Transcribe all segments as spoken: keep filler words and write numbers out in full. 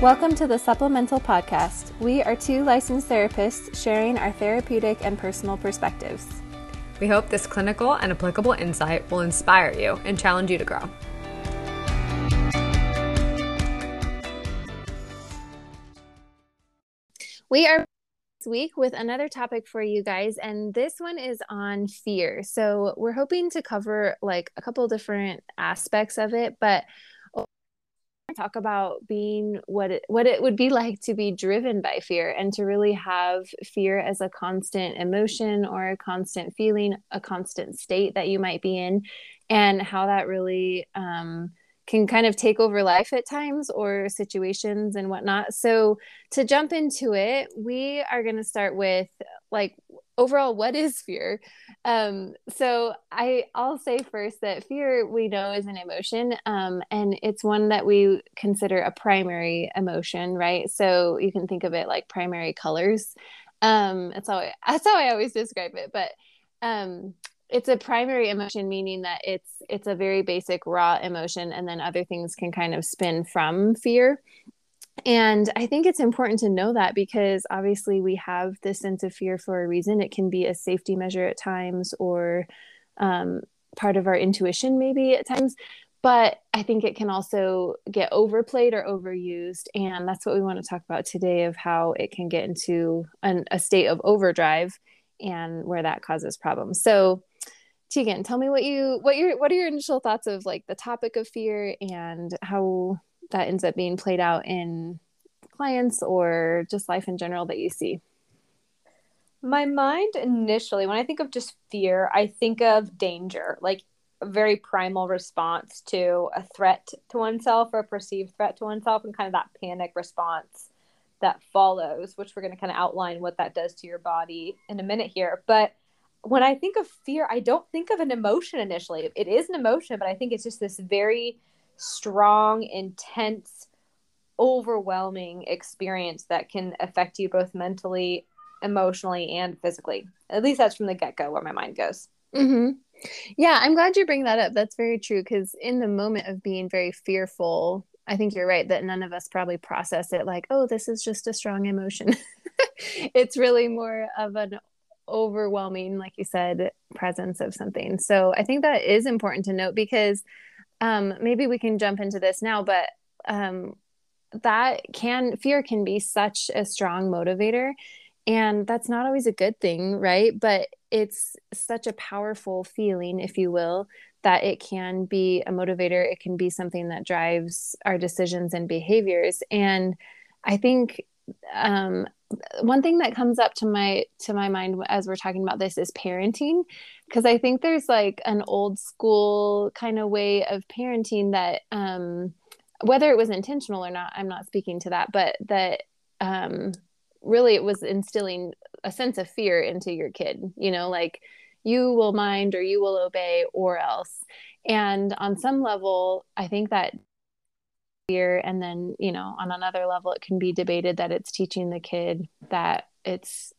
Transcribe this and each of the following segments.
Welcome to the Supplemental Podcast. We are two licensed therapists sharing our therapeutic and personal perspectives. We hope this clinical and applicable insight will inspire you and challenge you to grow. We are this week with another topic for you guys, and this one is on fear. So we're hoping to cover like a couple different aspects of it, but talk about being what it, what it would be like to be driven by fear and to really have fear as a constant emotion or a constant feeling, a constant state that you might be in, and how that really um, can kind of take over life at times or situations and whatnot. So to jump into it, we are going to start with like overall, what is fear? Um, so I, I'll say first that fear we know is an emotion, um, and it's one that we consider a primary emotion, right? So you can think of it like primary colors. Um, that's how I, that's how I always describe it. But um, it's a primary emotion, meaning that it's it's a very basic raw emotion, and then other things can kind of spin from fear. And I think it's important to know that because obviously we have this sense of fear for a reason. It can be a safety measure at times or um, part of our intuition maybe at times. But I think it can also get overplayed or overused. And that's what we want to talk about today, of how it can get into an, a state of overdrive and where that causes problems. So Tegan, tell me what you what your what are your initial thoughts of like the topic of fear and how that ends up being played out in clients or just life in general that you see? My mind initially, when I think of just fear, I think of danger, like a very primal response to a threat to oneself or a perceived threat to oneself, and kind of that panic response that follows, which we're going to kind of outline what that does to your body in a minute here. But when I think of fear, I don't think of an emotion initially. It is an emotion, but I think it's just this very strong, intense, overwhelming experience that can affect you both mentally, emotionally, and physically. At least that's from the get-go where my mind goes. Mm-hmm. Yeah, I'm glad you bring that up. That's very true, because in the moment of being very fearful, I think you're right that none of us probably process it like, oh, this is just a strong emotion. It's really more of an overwhelming, like you said, presence of something. So I think that is important to note, because Um, maybe we can jump into this now, but um, that can fear can be such a strong motivator, and that's not always a good thing, right? But it's such a powerful feeling, if you will, that it can be a motivator. It can be something that drives our decisions and behaviors. And I think um, one thing that comes up to my to my mind as we're talking about this is parenting, because I think there's like an old school kind of way of parenting that um, whether it was intentional or not, I'm not speaking to that, but that um, really it was instilling a sense of fear into your kid, you know, like you will mind or you will obey or else. And on some level, I think that fear, and then, you know, on another level, it can be debated that it's teaching the kid that it's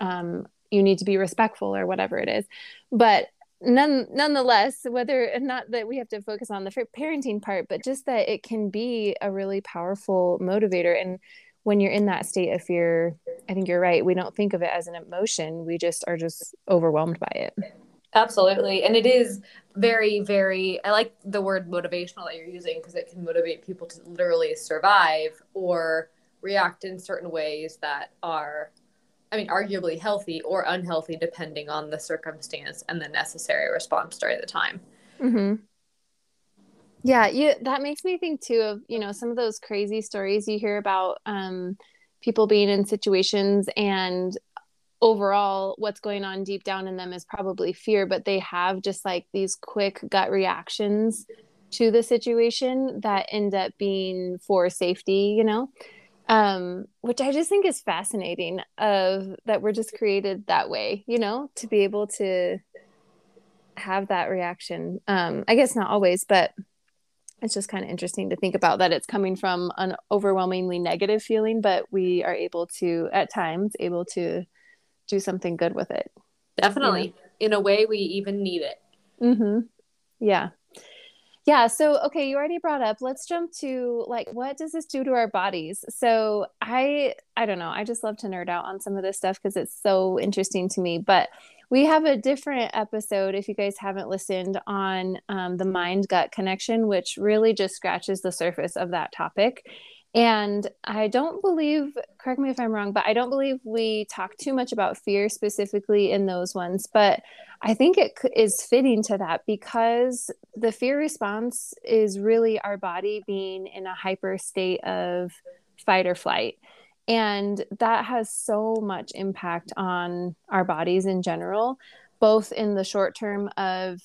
um you need to be respectful or whatever it is. But none, nonetheless, whether or not that we have to focus on the parenting part, but just that it can be a really powerful motivator. And when you're in that state of fear, I think you're right. We don't think of it as an emotion. We just are just overwhelmed by it. Absolutely. And it is very, very, I like the word motivational that you're using, because it can motivate people to literally survive or react in certain ways that are, I mean, arguably healthy or unhealthy, depending on the circumstance and the necessary response during the time. Mm-hmm. Yeah, you, that makes me think too of, you know, some of those crazy stories you hear about um, people being in situations, and overall what's going on deep down in them is probably fear, but they have just like these quick gut reactions to the situation that end up being for safety, you know? Um, which I just think is fascinating, of that we're just created that way, you know, to be able to have that reaction. Um, I guess not always, but it's just kind of interesting to think about that it's coming from an overwhelmingly negative feeling, but we are able to, at times, able to do something good with it. Definitely. You know? In a way, we even need it. Mm-hmm. Yeah. Yeah. So, okay. You already brought up, let's jump to like, what does this do to our bodies? So I, I don't know. I just love to nerd out on some of this stuff because it's so interesting to me, but we have a different episode, if you guys haven't listened, on um, the mind-gut connection, which really just scratches the surface of that topic. And I don't believe, correct me if I'm wrong, but I don't believe we talk too much about fear specifically in those ones, but I think it is fitting to that because the fear response is really our body being in a hyper state of fight or flight. And that has so much impact on our bodies in general, both in the short term of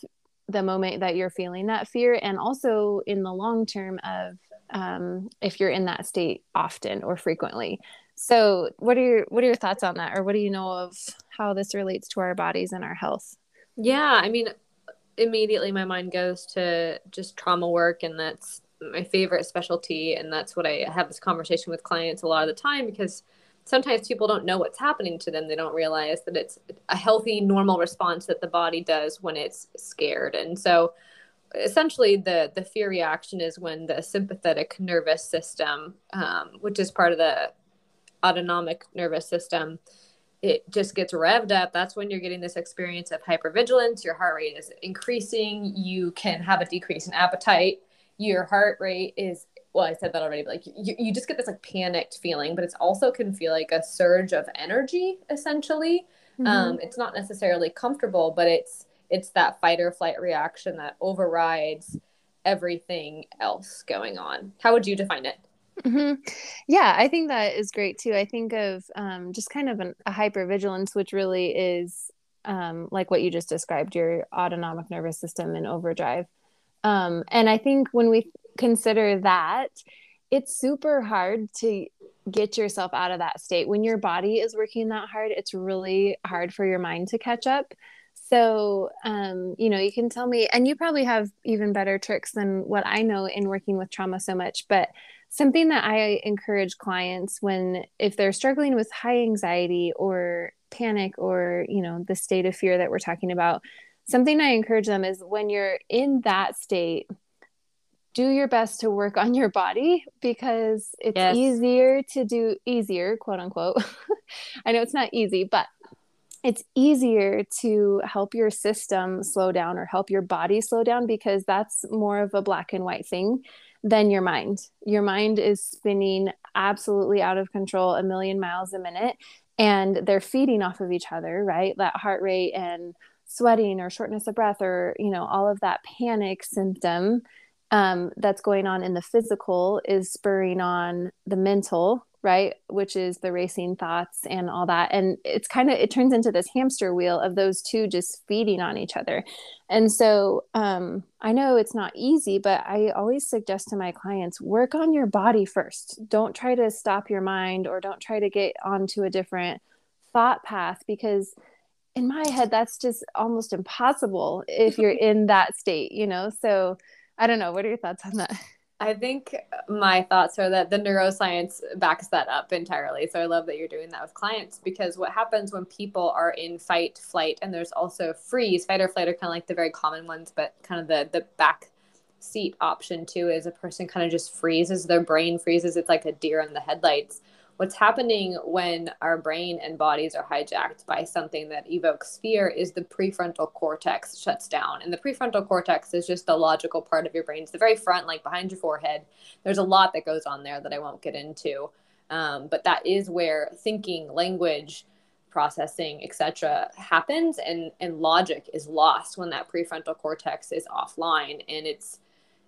the moment that you're feeling that fear, and also in the long term of um, if you're in that state often or frequently. So what are your, what are your thoughts on that? Or what do you know of how this relates to our bodies and our health? Yeah. I mean, immediately my mind goes to just trauma work, and that's my favorite specialty. And that's what I have this conversation with clients a lot of the time, because sometimes people don't know what's happening to them. They don't realize that it's a healthy, normal response that the body does when it's scared. And so essentially the, the fear reaction is when the sympathetic nervous system, um, which is part of the autonomic nervous system, it just gets revved up. That's when you're getting this experience of hypervigilance. Your heart rate is increasing. You can have a decrease in appetite. Your heart rate is, well, I said that already, but like you, you just get this like panicked feeling, but it's also can feel like a surge of energy essentially. Mm-hmm. Um, it's not necessarily comfortable, but it's, it's that fight or flight reaction that overrides everything else going on. How would you define it? Mm-hmm. Yeah, I think that is great too. I think of um, just kind of an, a hypervigilance, which really is um, like what you just described, your autonomic nervous system in overdrive. Um, and I think when we consider that, it's super hard to get yourself out of that state. When your body is working that hard, it's really hard for your mind to catch up. So, um, you know, you can tell me, and you probably have even better tricks than what I know in working with trauma so much, but something that I encourage clients when, if they're struggling with high anxiety or panic or, you know, the state of fear that we're talking about, something I encourage them is when you're in that state, do your best to work on your body, because it's yes. easier to do easier, quote unquote. I know it's not easy, but it's easier to help your system slow down or help your body slow down, because that's more of a black and white thing than your mind. Your mind is spinning absolutely out of control, a million miles a minute, and they're feeding off of each other, right? That heart rate and sweating or shortness of breath, or, you know, all of that panic symptom um, that's going on in the physical is spurring on the mental, right? Which is the racing thoughts and all that. And it's kind of, it turns into this hamster wheel of those two just feeding on each other. And so um, I know it's not easy, but I always suggest to my clients, work on your body first. Don't try to stop your mind, or don't try to get onto a different thought path, because in my head, that's just almost impossible if you're in that state, you know? So I don't know. What are your thoughts on that? I think my thoughts are that the neuroscience backs that up entirely. So I love that you're doing that with clients, because what happens when people are in fight, flight, and there's also freeze, fight or flight are kind of like the very common ones, but kind of the, the back seat option too is a person kind of just freezes, their brain freezes. It's like a deer in the headlights. What's happening when our brain and bodies are hijacked by something that evokes fear is the prefrontal cortex shuts down. And the prefrontal cortex is just the logical part of your brain. It's the very front, like behind your forehead. There's a lot that goes on there that I won't get into. Um, but that is where thinking, language, processing, et cetera, happens. And, and logic is lost when that prefrontal cortex is offline. And it's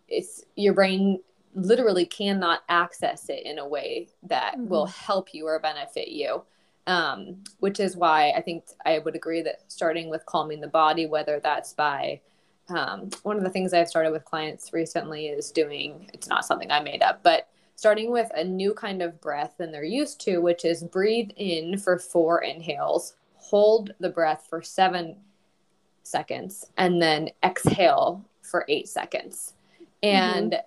it's your brain literally cannot access it in a way that mm-hmm. will help you or benefit you. Um, which is why I think I would agree that starting with calming the body, whether that's by, um, one of the things I've started with clients recently is doing, it's not something I made up, but starting with a new kind of breath than they're used to, which is breathe in for four inhales, hold the breath for seven seconds, and then exhale for eight seconds. And mm-hmm.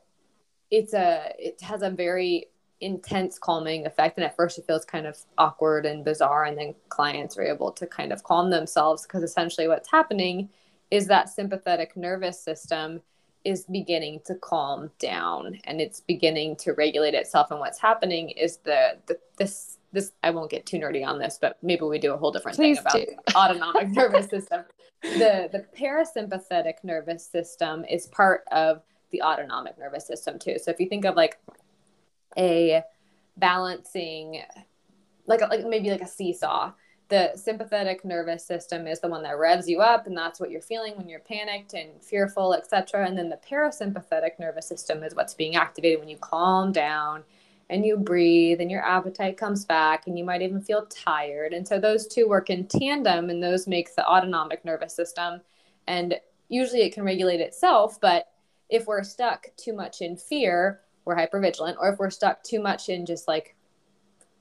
It's a, it has a very intense calming effect. And at first it feels kind of awkward and bizarre. And then clients are able to kind of calm themselves, because essentially what's happening is that sympathetic nervous system is beginning to calm down and it's beginning to regulate itself. And what's happening is the, the this this I won't get too nerdy on this, but maybe we do a whole different Please thing do. about autonomic nervous system. The the parasympathetic nervous system is part of the autonomic nervous system too. So if you think of like a balancing, like like maybe like a seesaw, the sympathetic nervous system is the one that revs you up, and that's what you're feeling when you're panicked and fearful, et cetera. And then the parasympathetic nervous system is what's being activated when you calm down and you breathe and your appetite comes back and you might even feel tired. And so those two work in tandem, and those make the autonomic nervous system. And usually it can regulate itself, but if we're stuck too much in fear, we're hypervigilant, or if we're stuck too much in just like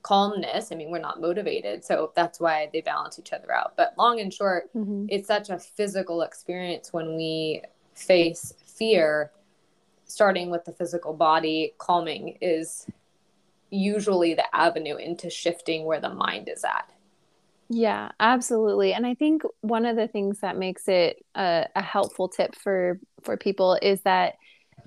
calmness, I mean, we're not motivated. So that's why they balance each other out. But long and short, mm-hmm. it's such a physical experience when we face fear, starting with the physical body. Calming is usually the avenue into shifting where the mind is at. Yeah, absolutely. And I think one of the things that makes it a, a helpful tip for, for people is that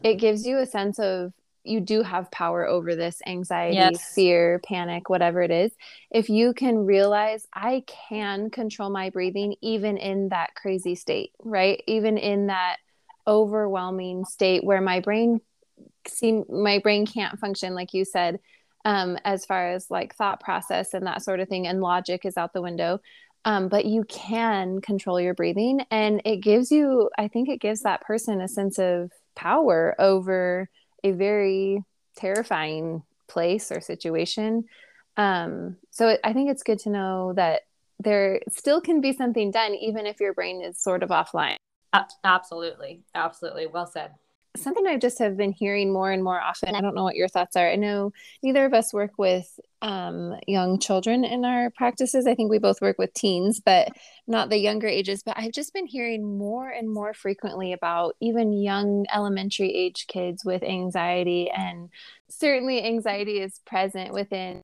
it gives you a sense of, you do have power over this anxiety, yes. fear, panic, whatever it is. If you can realize I can control my breathing, even in that crazy state, right? Even in that overwhelming state where my brain seem, my brain can't function, like you said, um, as far as like thought process and that sort of thing, and logic is out the window. Um, but you can control your breathing, and it gives you, I think it gives that person a sense of power over a very terrifying place or situation. Um, so it, I think it's good to know that there still can be something done, even if your brain is sort of offline. Absolutely. Absolutely. Well said. Something I just have been hearing more and more often, I don't know what your thoughts are. I know neither of us work with um, young children in our practices. I think we both work with teens, but not the younger ages. But I've just been hearing more and more frequently about even young elementary age kids with anxiety. And certainly anxiety is present within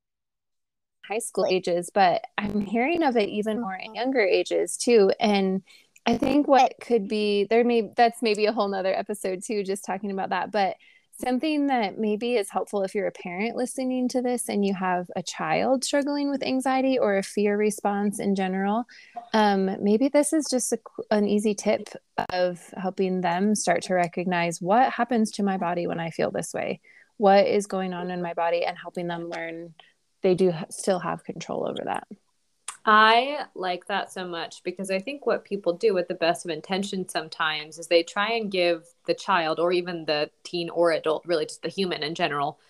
high school ages, but I'm hearing of it even more in younger ages too. And I think what could be there may, that's maybe a whole nother episode too, just talking about that, but something that maybe is helpful if you're a parent listening to this and you have a child struggling with anxiety or a fear response in general, um, maybe this is just a, an easy tip of helping them start to recognize what happens to my body when I feel this way, what is going on in my body, and helping them learn they do still have control over that. I like that so much, because I think what people do with the best of intention sometimes is they try and give the child, or even the teen or adult, really just the human in general,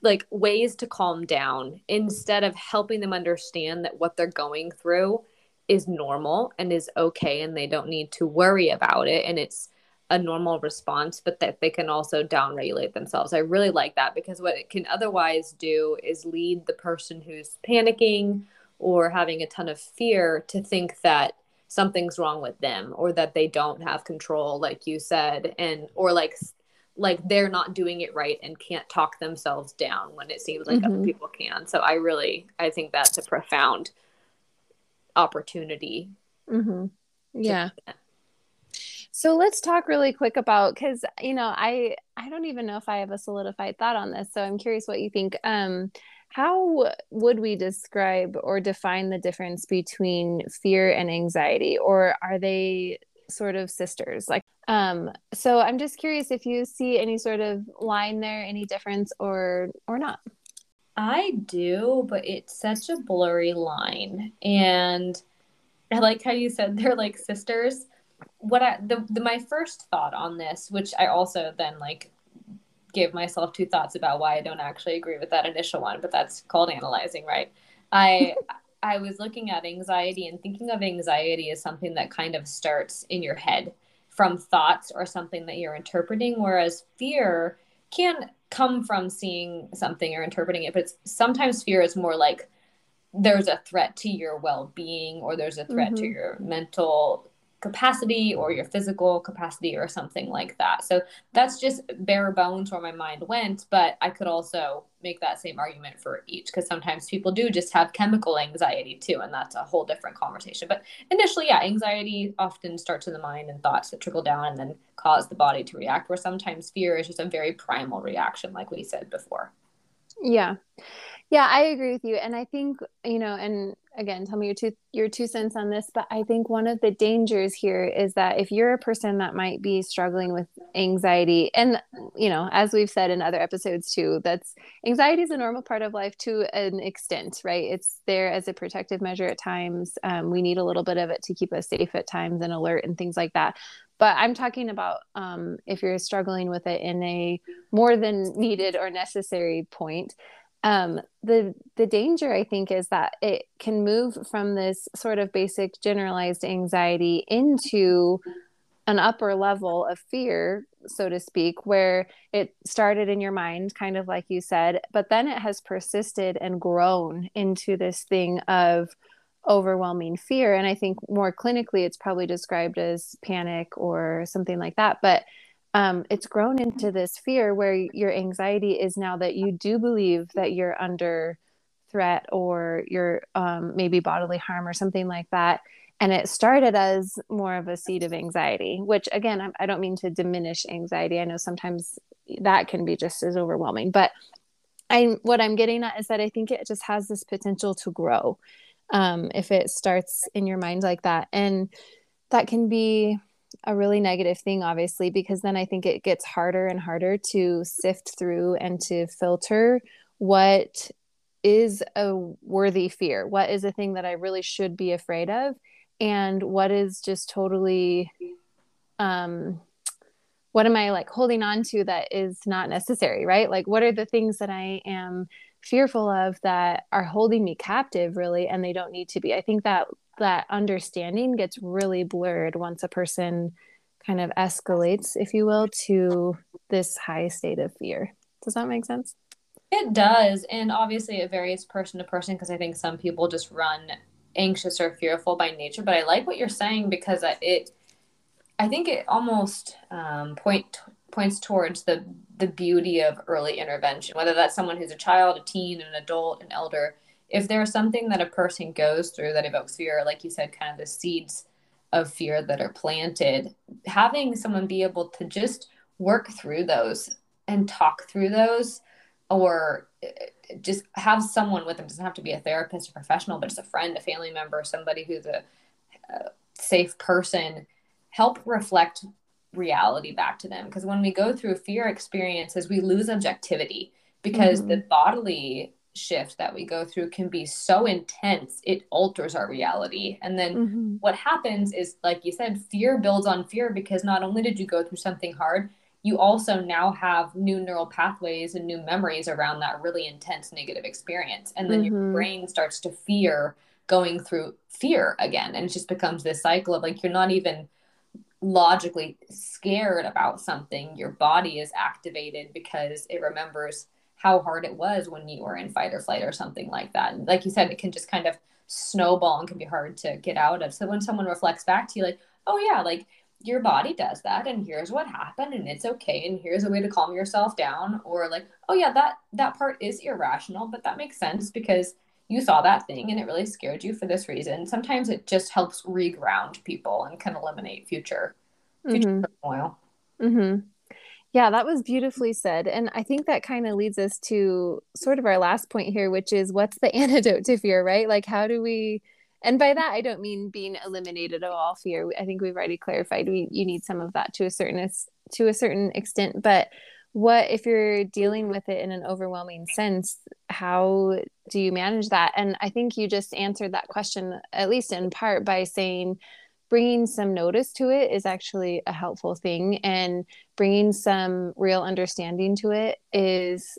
like ways to calm down instead of helping them understand that what they're going through is normal and is okay, and they don't need to worry about it. And it's a normal response, but that they can also downregulate themselves. I really like that, because what it can otherwise do is lead the person who's panicking or having a ton of fear to think that something's wrong with them, or that they don't have control, like you said, and or like like they're not doing it right and can't talk themselves down when it seems like mm-hmm. other people can. So I really, I think that's a profound opportunity. Mm-hmm. Yeah. So let's talk really quick about, because, you know, I, I don't even know if I have a solidified thought on this, so I'm curious what you think. Um, How would we describe or define the difference between fear and anxiety, or are they sort of sisters? Like, um, so I'm just curious if you see any sort of line there, any difference or, or not. I do, but it's such a blurry line. And I like how you said they're like sisters. What I, the, the my first thought on this, which I also then like give myself two thoughts about why I don't actually agree with that initial one, but that's called analyzing, right? I I was looking at anxiety and thinking of anxiety as something that kind of starts in your head from thoughts or something that you're interpreting, whereas fear can come from seeing something or interpreting it, but it's, sometimes fear is more like there's a threat to your well-being, or there's a threat mm-hmm. to your mental capacity or your physical capacity or something like that. So that's just bare bones where my mind went, but I could also make that same argument for each, because sometimes people do just have chemical anxiety too, and that's a whole different conversation. But initially, yeah, anxiety often starts in the mind and thoughts that trickle down and then cause the body to react, where sometimes fear is just a very primal reaction, like we said before. Yeah. Yeah, I agree with you. And I think, you know, and again, tell me your two, your two cents on this, but I think one of the dangers here is that if you're a person that might be struggling with anxiety, and, you know, as we've said in other episodes too, that's anxiety is a normal part of life to an extent, right? It's there as a protective measure at times. Um, we need a little bit of it to keep us safe at times and alert and things like that. But I'm talking about um, if you're struggling with it in a more than needed or necessary point. Um, the, the danger, I think, is that it can move from this sort of basic generalized anxiety into an upper level of fear, so to speak, where it started in your mind, kind of like you said, but then it has persisted and grown into this thing of overwhelming fear. And I think more clinically, it's probably described as panic or something like that. But Um, it's grown into this fear where your anxiety is now that you do believe that you're under threat or you're um, maybe bodily harm or something like that. And it started as more of a seed of anxiety, which again, I, I don't mean to diminish anxiety. I know sometimes that can be just as overwhelming, but I, what I'm getting at is that I think it just has this potential to grow um, if it starts in your mind like that. And that can be a really negative thing, obviously, because then I think it gets harder and harder to sift through and to filter what is a worthy fear, what is a thing that I really should be afraid of, and what is just totally, um, what am I like holding on to that is not necessary, right? Like, what are the things that I am fearful of that are holding me captive, really, and they don't need to be? I think that that understanding gets really blurred once a person kind of escalates, if you will, to this high state of fear. Does that make sense? It does. And obviously it varies person to person, because I think some people just run anxious or fearful by nature. But I like what you're saying, because it, I think it almost um, point points towards the, the beauty of early intervention, whether that's someone who's a child, a teen, an adult, an elder. If there's something that a person goes through that evokes fear, like you said, kind of the seeds of fear that are planted, having someone be able to just work through those and talk through those, or just have someone with them, it doesn't have to be a therapist or professional, but just a friend, a family member, somebody who's a, a safe person, help reflect reality back to them. Because when we go through fear experiences, we lose objectivity, because mm-hmm. the bodily shift that we go through can be so intense it alters our reality. And then mm-hmm. what happens is, like you said, fear builds on fear, because not only did you go through something hard, you also now have new neural pathways and new memories around that really intense negative experience. And then mm-hmm. your brain starts to fear going through fear again, and it just becomes this cycle of, like, you're not even logically scared about something, your body is activated because it remembers how hard it was when you were in fight or flight or something like that. And like you said, it can just kind of snowball and can be hard to get out of. So when someone reflects back to you, like, oh yeah, like your body does that, and here's what happened, and it's okay, and here's a way to calm yourself down. Or like, oh yeah, that, that part is irrational, but that makes sense because you saw that thing and it really scared you for this reason. Sometimes it just helps reground people and can eliminate future, future mm-hmm. turmoil. Mm-hmm. Yeah, that was beautifully said. And I think that kind of leads us to sort of our last point here, which is, what's the antidote to fear, right? Like, how do we, and by that, I don't mean being eliminated of all fear. I think we've already clarified, we, you need some of that to a certain, to a certain extent, but what, if you're dealing with it in an overwhelming sense, how do you manage that? And I think you just answered that question, at least in part, by saying, bringing some notice to it is actually a helpful thing, and bringing some real understanding to it is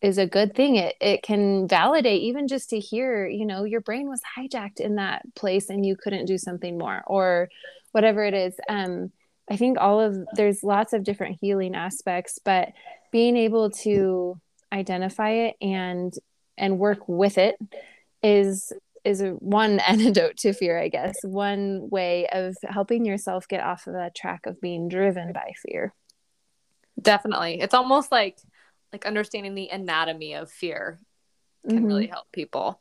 is a good thing. It it can validate, even just to hear, you know, your brain was hijacked in that place and you couldn't do something more, or whatever it is. Um, I think all of there's lots of different healing aspects, but being able to identify it and and work with it is is a, one antidote to fear, I guess, one way of helping yourself get off of that track of being driven by fear. Definitely. It's almost like, like understanding the anatomy of fear can mm-hmm. really help people.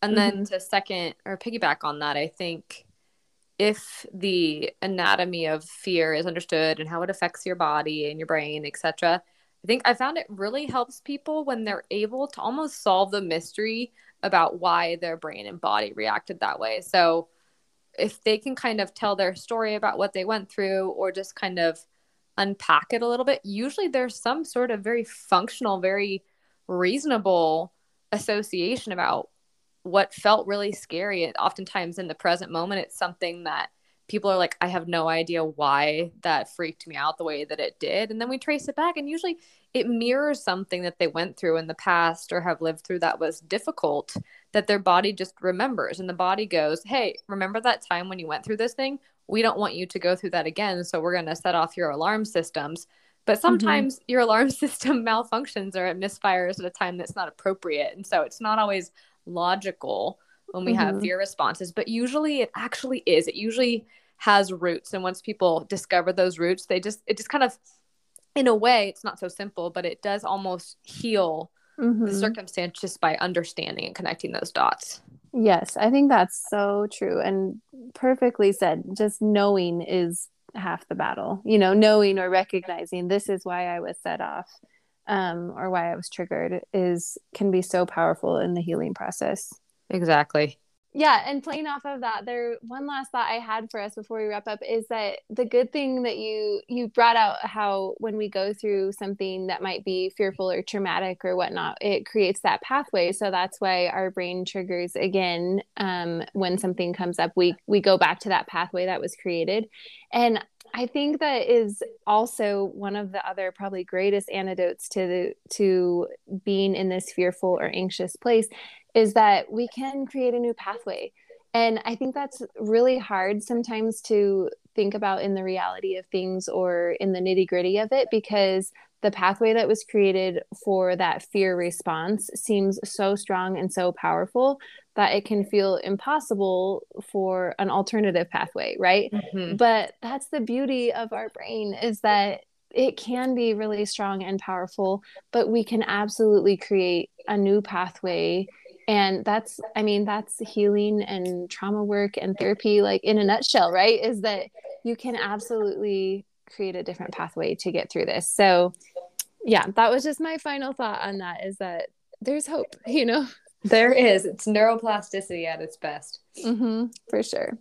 And mm-hmm. then to second or piggyback on that, I think if the anatomy of fear is understood and how it affects your body and your brain, et cetera, I think I found it really helps people when they're able to almost solve the mystery about why their brain and body reacted that way. So if they can kind of tell their story about what they went through or just kind of unpack it a little bit, usually there's some sort of very functional, very reasonable association about what felt really scary. It, oftentimes in the present moment, it's something that people are like, I have no idea why that freaked me out the way that it did. And then we trace it back, and usually it mirrors something that they went through in the past or have lived through that was difficult, that their body just remembers. And the body goes, hey, remember that time when you went through this thing? We don't want you to go through that again, so we're going to set off your alarm systems. But sometimes mm-hmm. your alarm system malfunctions or it misfires at a time that's not appropriate. And so it's not always logical when we mm-hmm. have fear responses, but usually it actually is. It usually has roots. And once people discover those roots, they just, it just kind of, in a way, it's not so simple, but it does almost heal mm-hmm. the circumstance just by understanding and connecting those dots. Yes, I think that's so true and perfectly said. Just knowing is half the battle, you know, knowing or recognizing this is why I was set off um, or why I was triggered is can be so powerful in the healing process. Exactly. Yeah. And playing off of that, there, one last thought I had for us before we wrap up is that the good thing that you, you brought out how when we go through something that might be fearful or traumatic or whatnot, it creates that pathway. So that's why our brain triggers again. Um, when something comes up, we, we go back to that pathway that was created. And I think that is also one of the other probably greatest antidotes to the, to being in this fearful or anxious place is that we can create a new pathway. And I think that's really hard sometimes to think about in the reality of things or in the nitty gritty of it, because the pathway that was created for that fear response seems so strong and so powerful that it can feel impossible for an alternative pathway, right? Mm-hmm. But that's the beauty of our brain, is that it can be really strong and powerful, but we can absolutely create a new pathway. And that's, I mean, that's healing and trauma work and therapy, like in a nutshell, right? Is that you can absolutely create a different pathway to get through this. So yeah, that was just my final thought on that, is that there's hope, you know? There is. It's neuroplasticity at its best. Mm-hmm, for sure.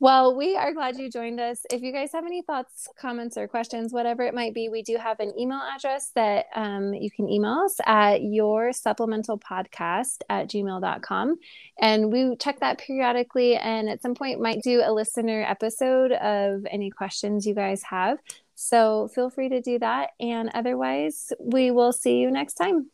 Well, we are glad you joined us. If you guys have any thoughts, comments, or questions, whatever it might be, we do have an email address that um, you can email us at your supplemental podcast at gmail dot com. And we check that periodically, and at some point might do a listener episode of any questions you guys have. So feel free to do that. And otherwise, we will see you next time.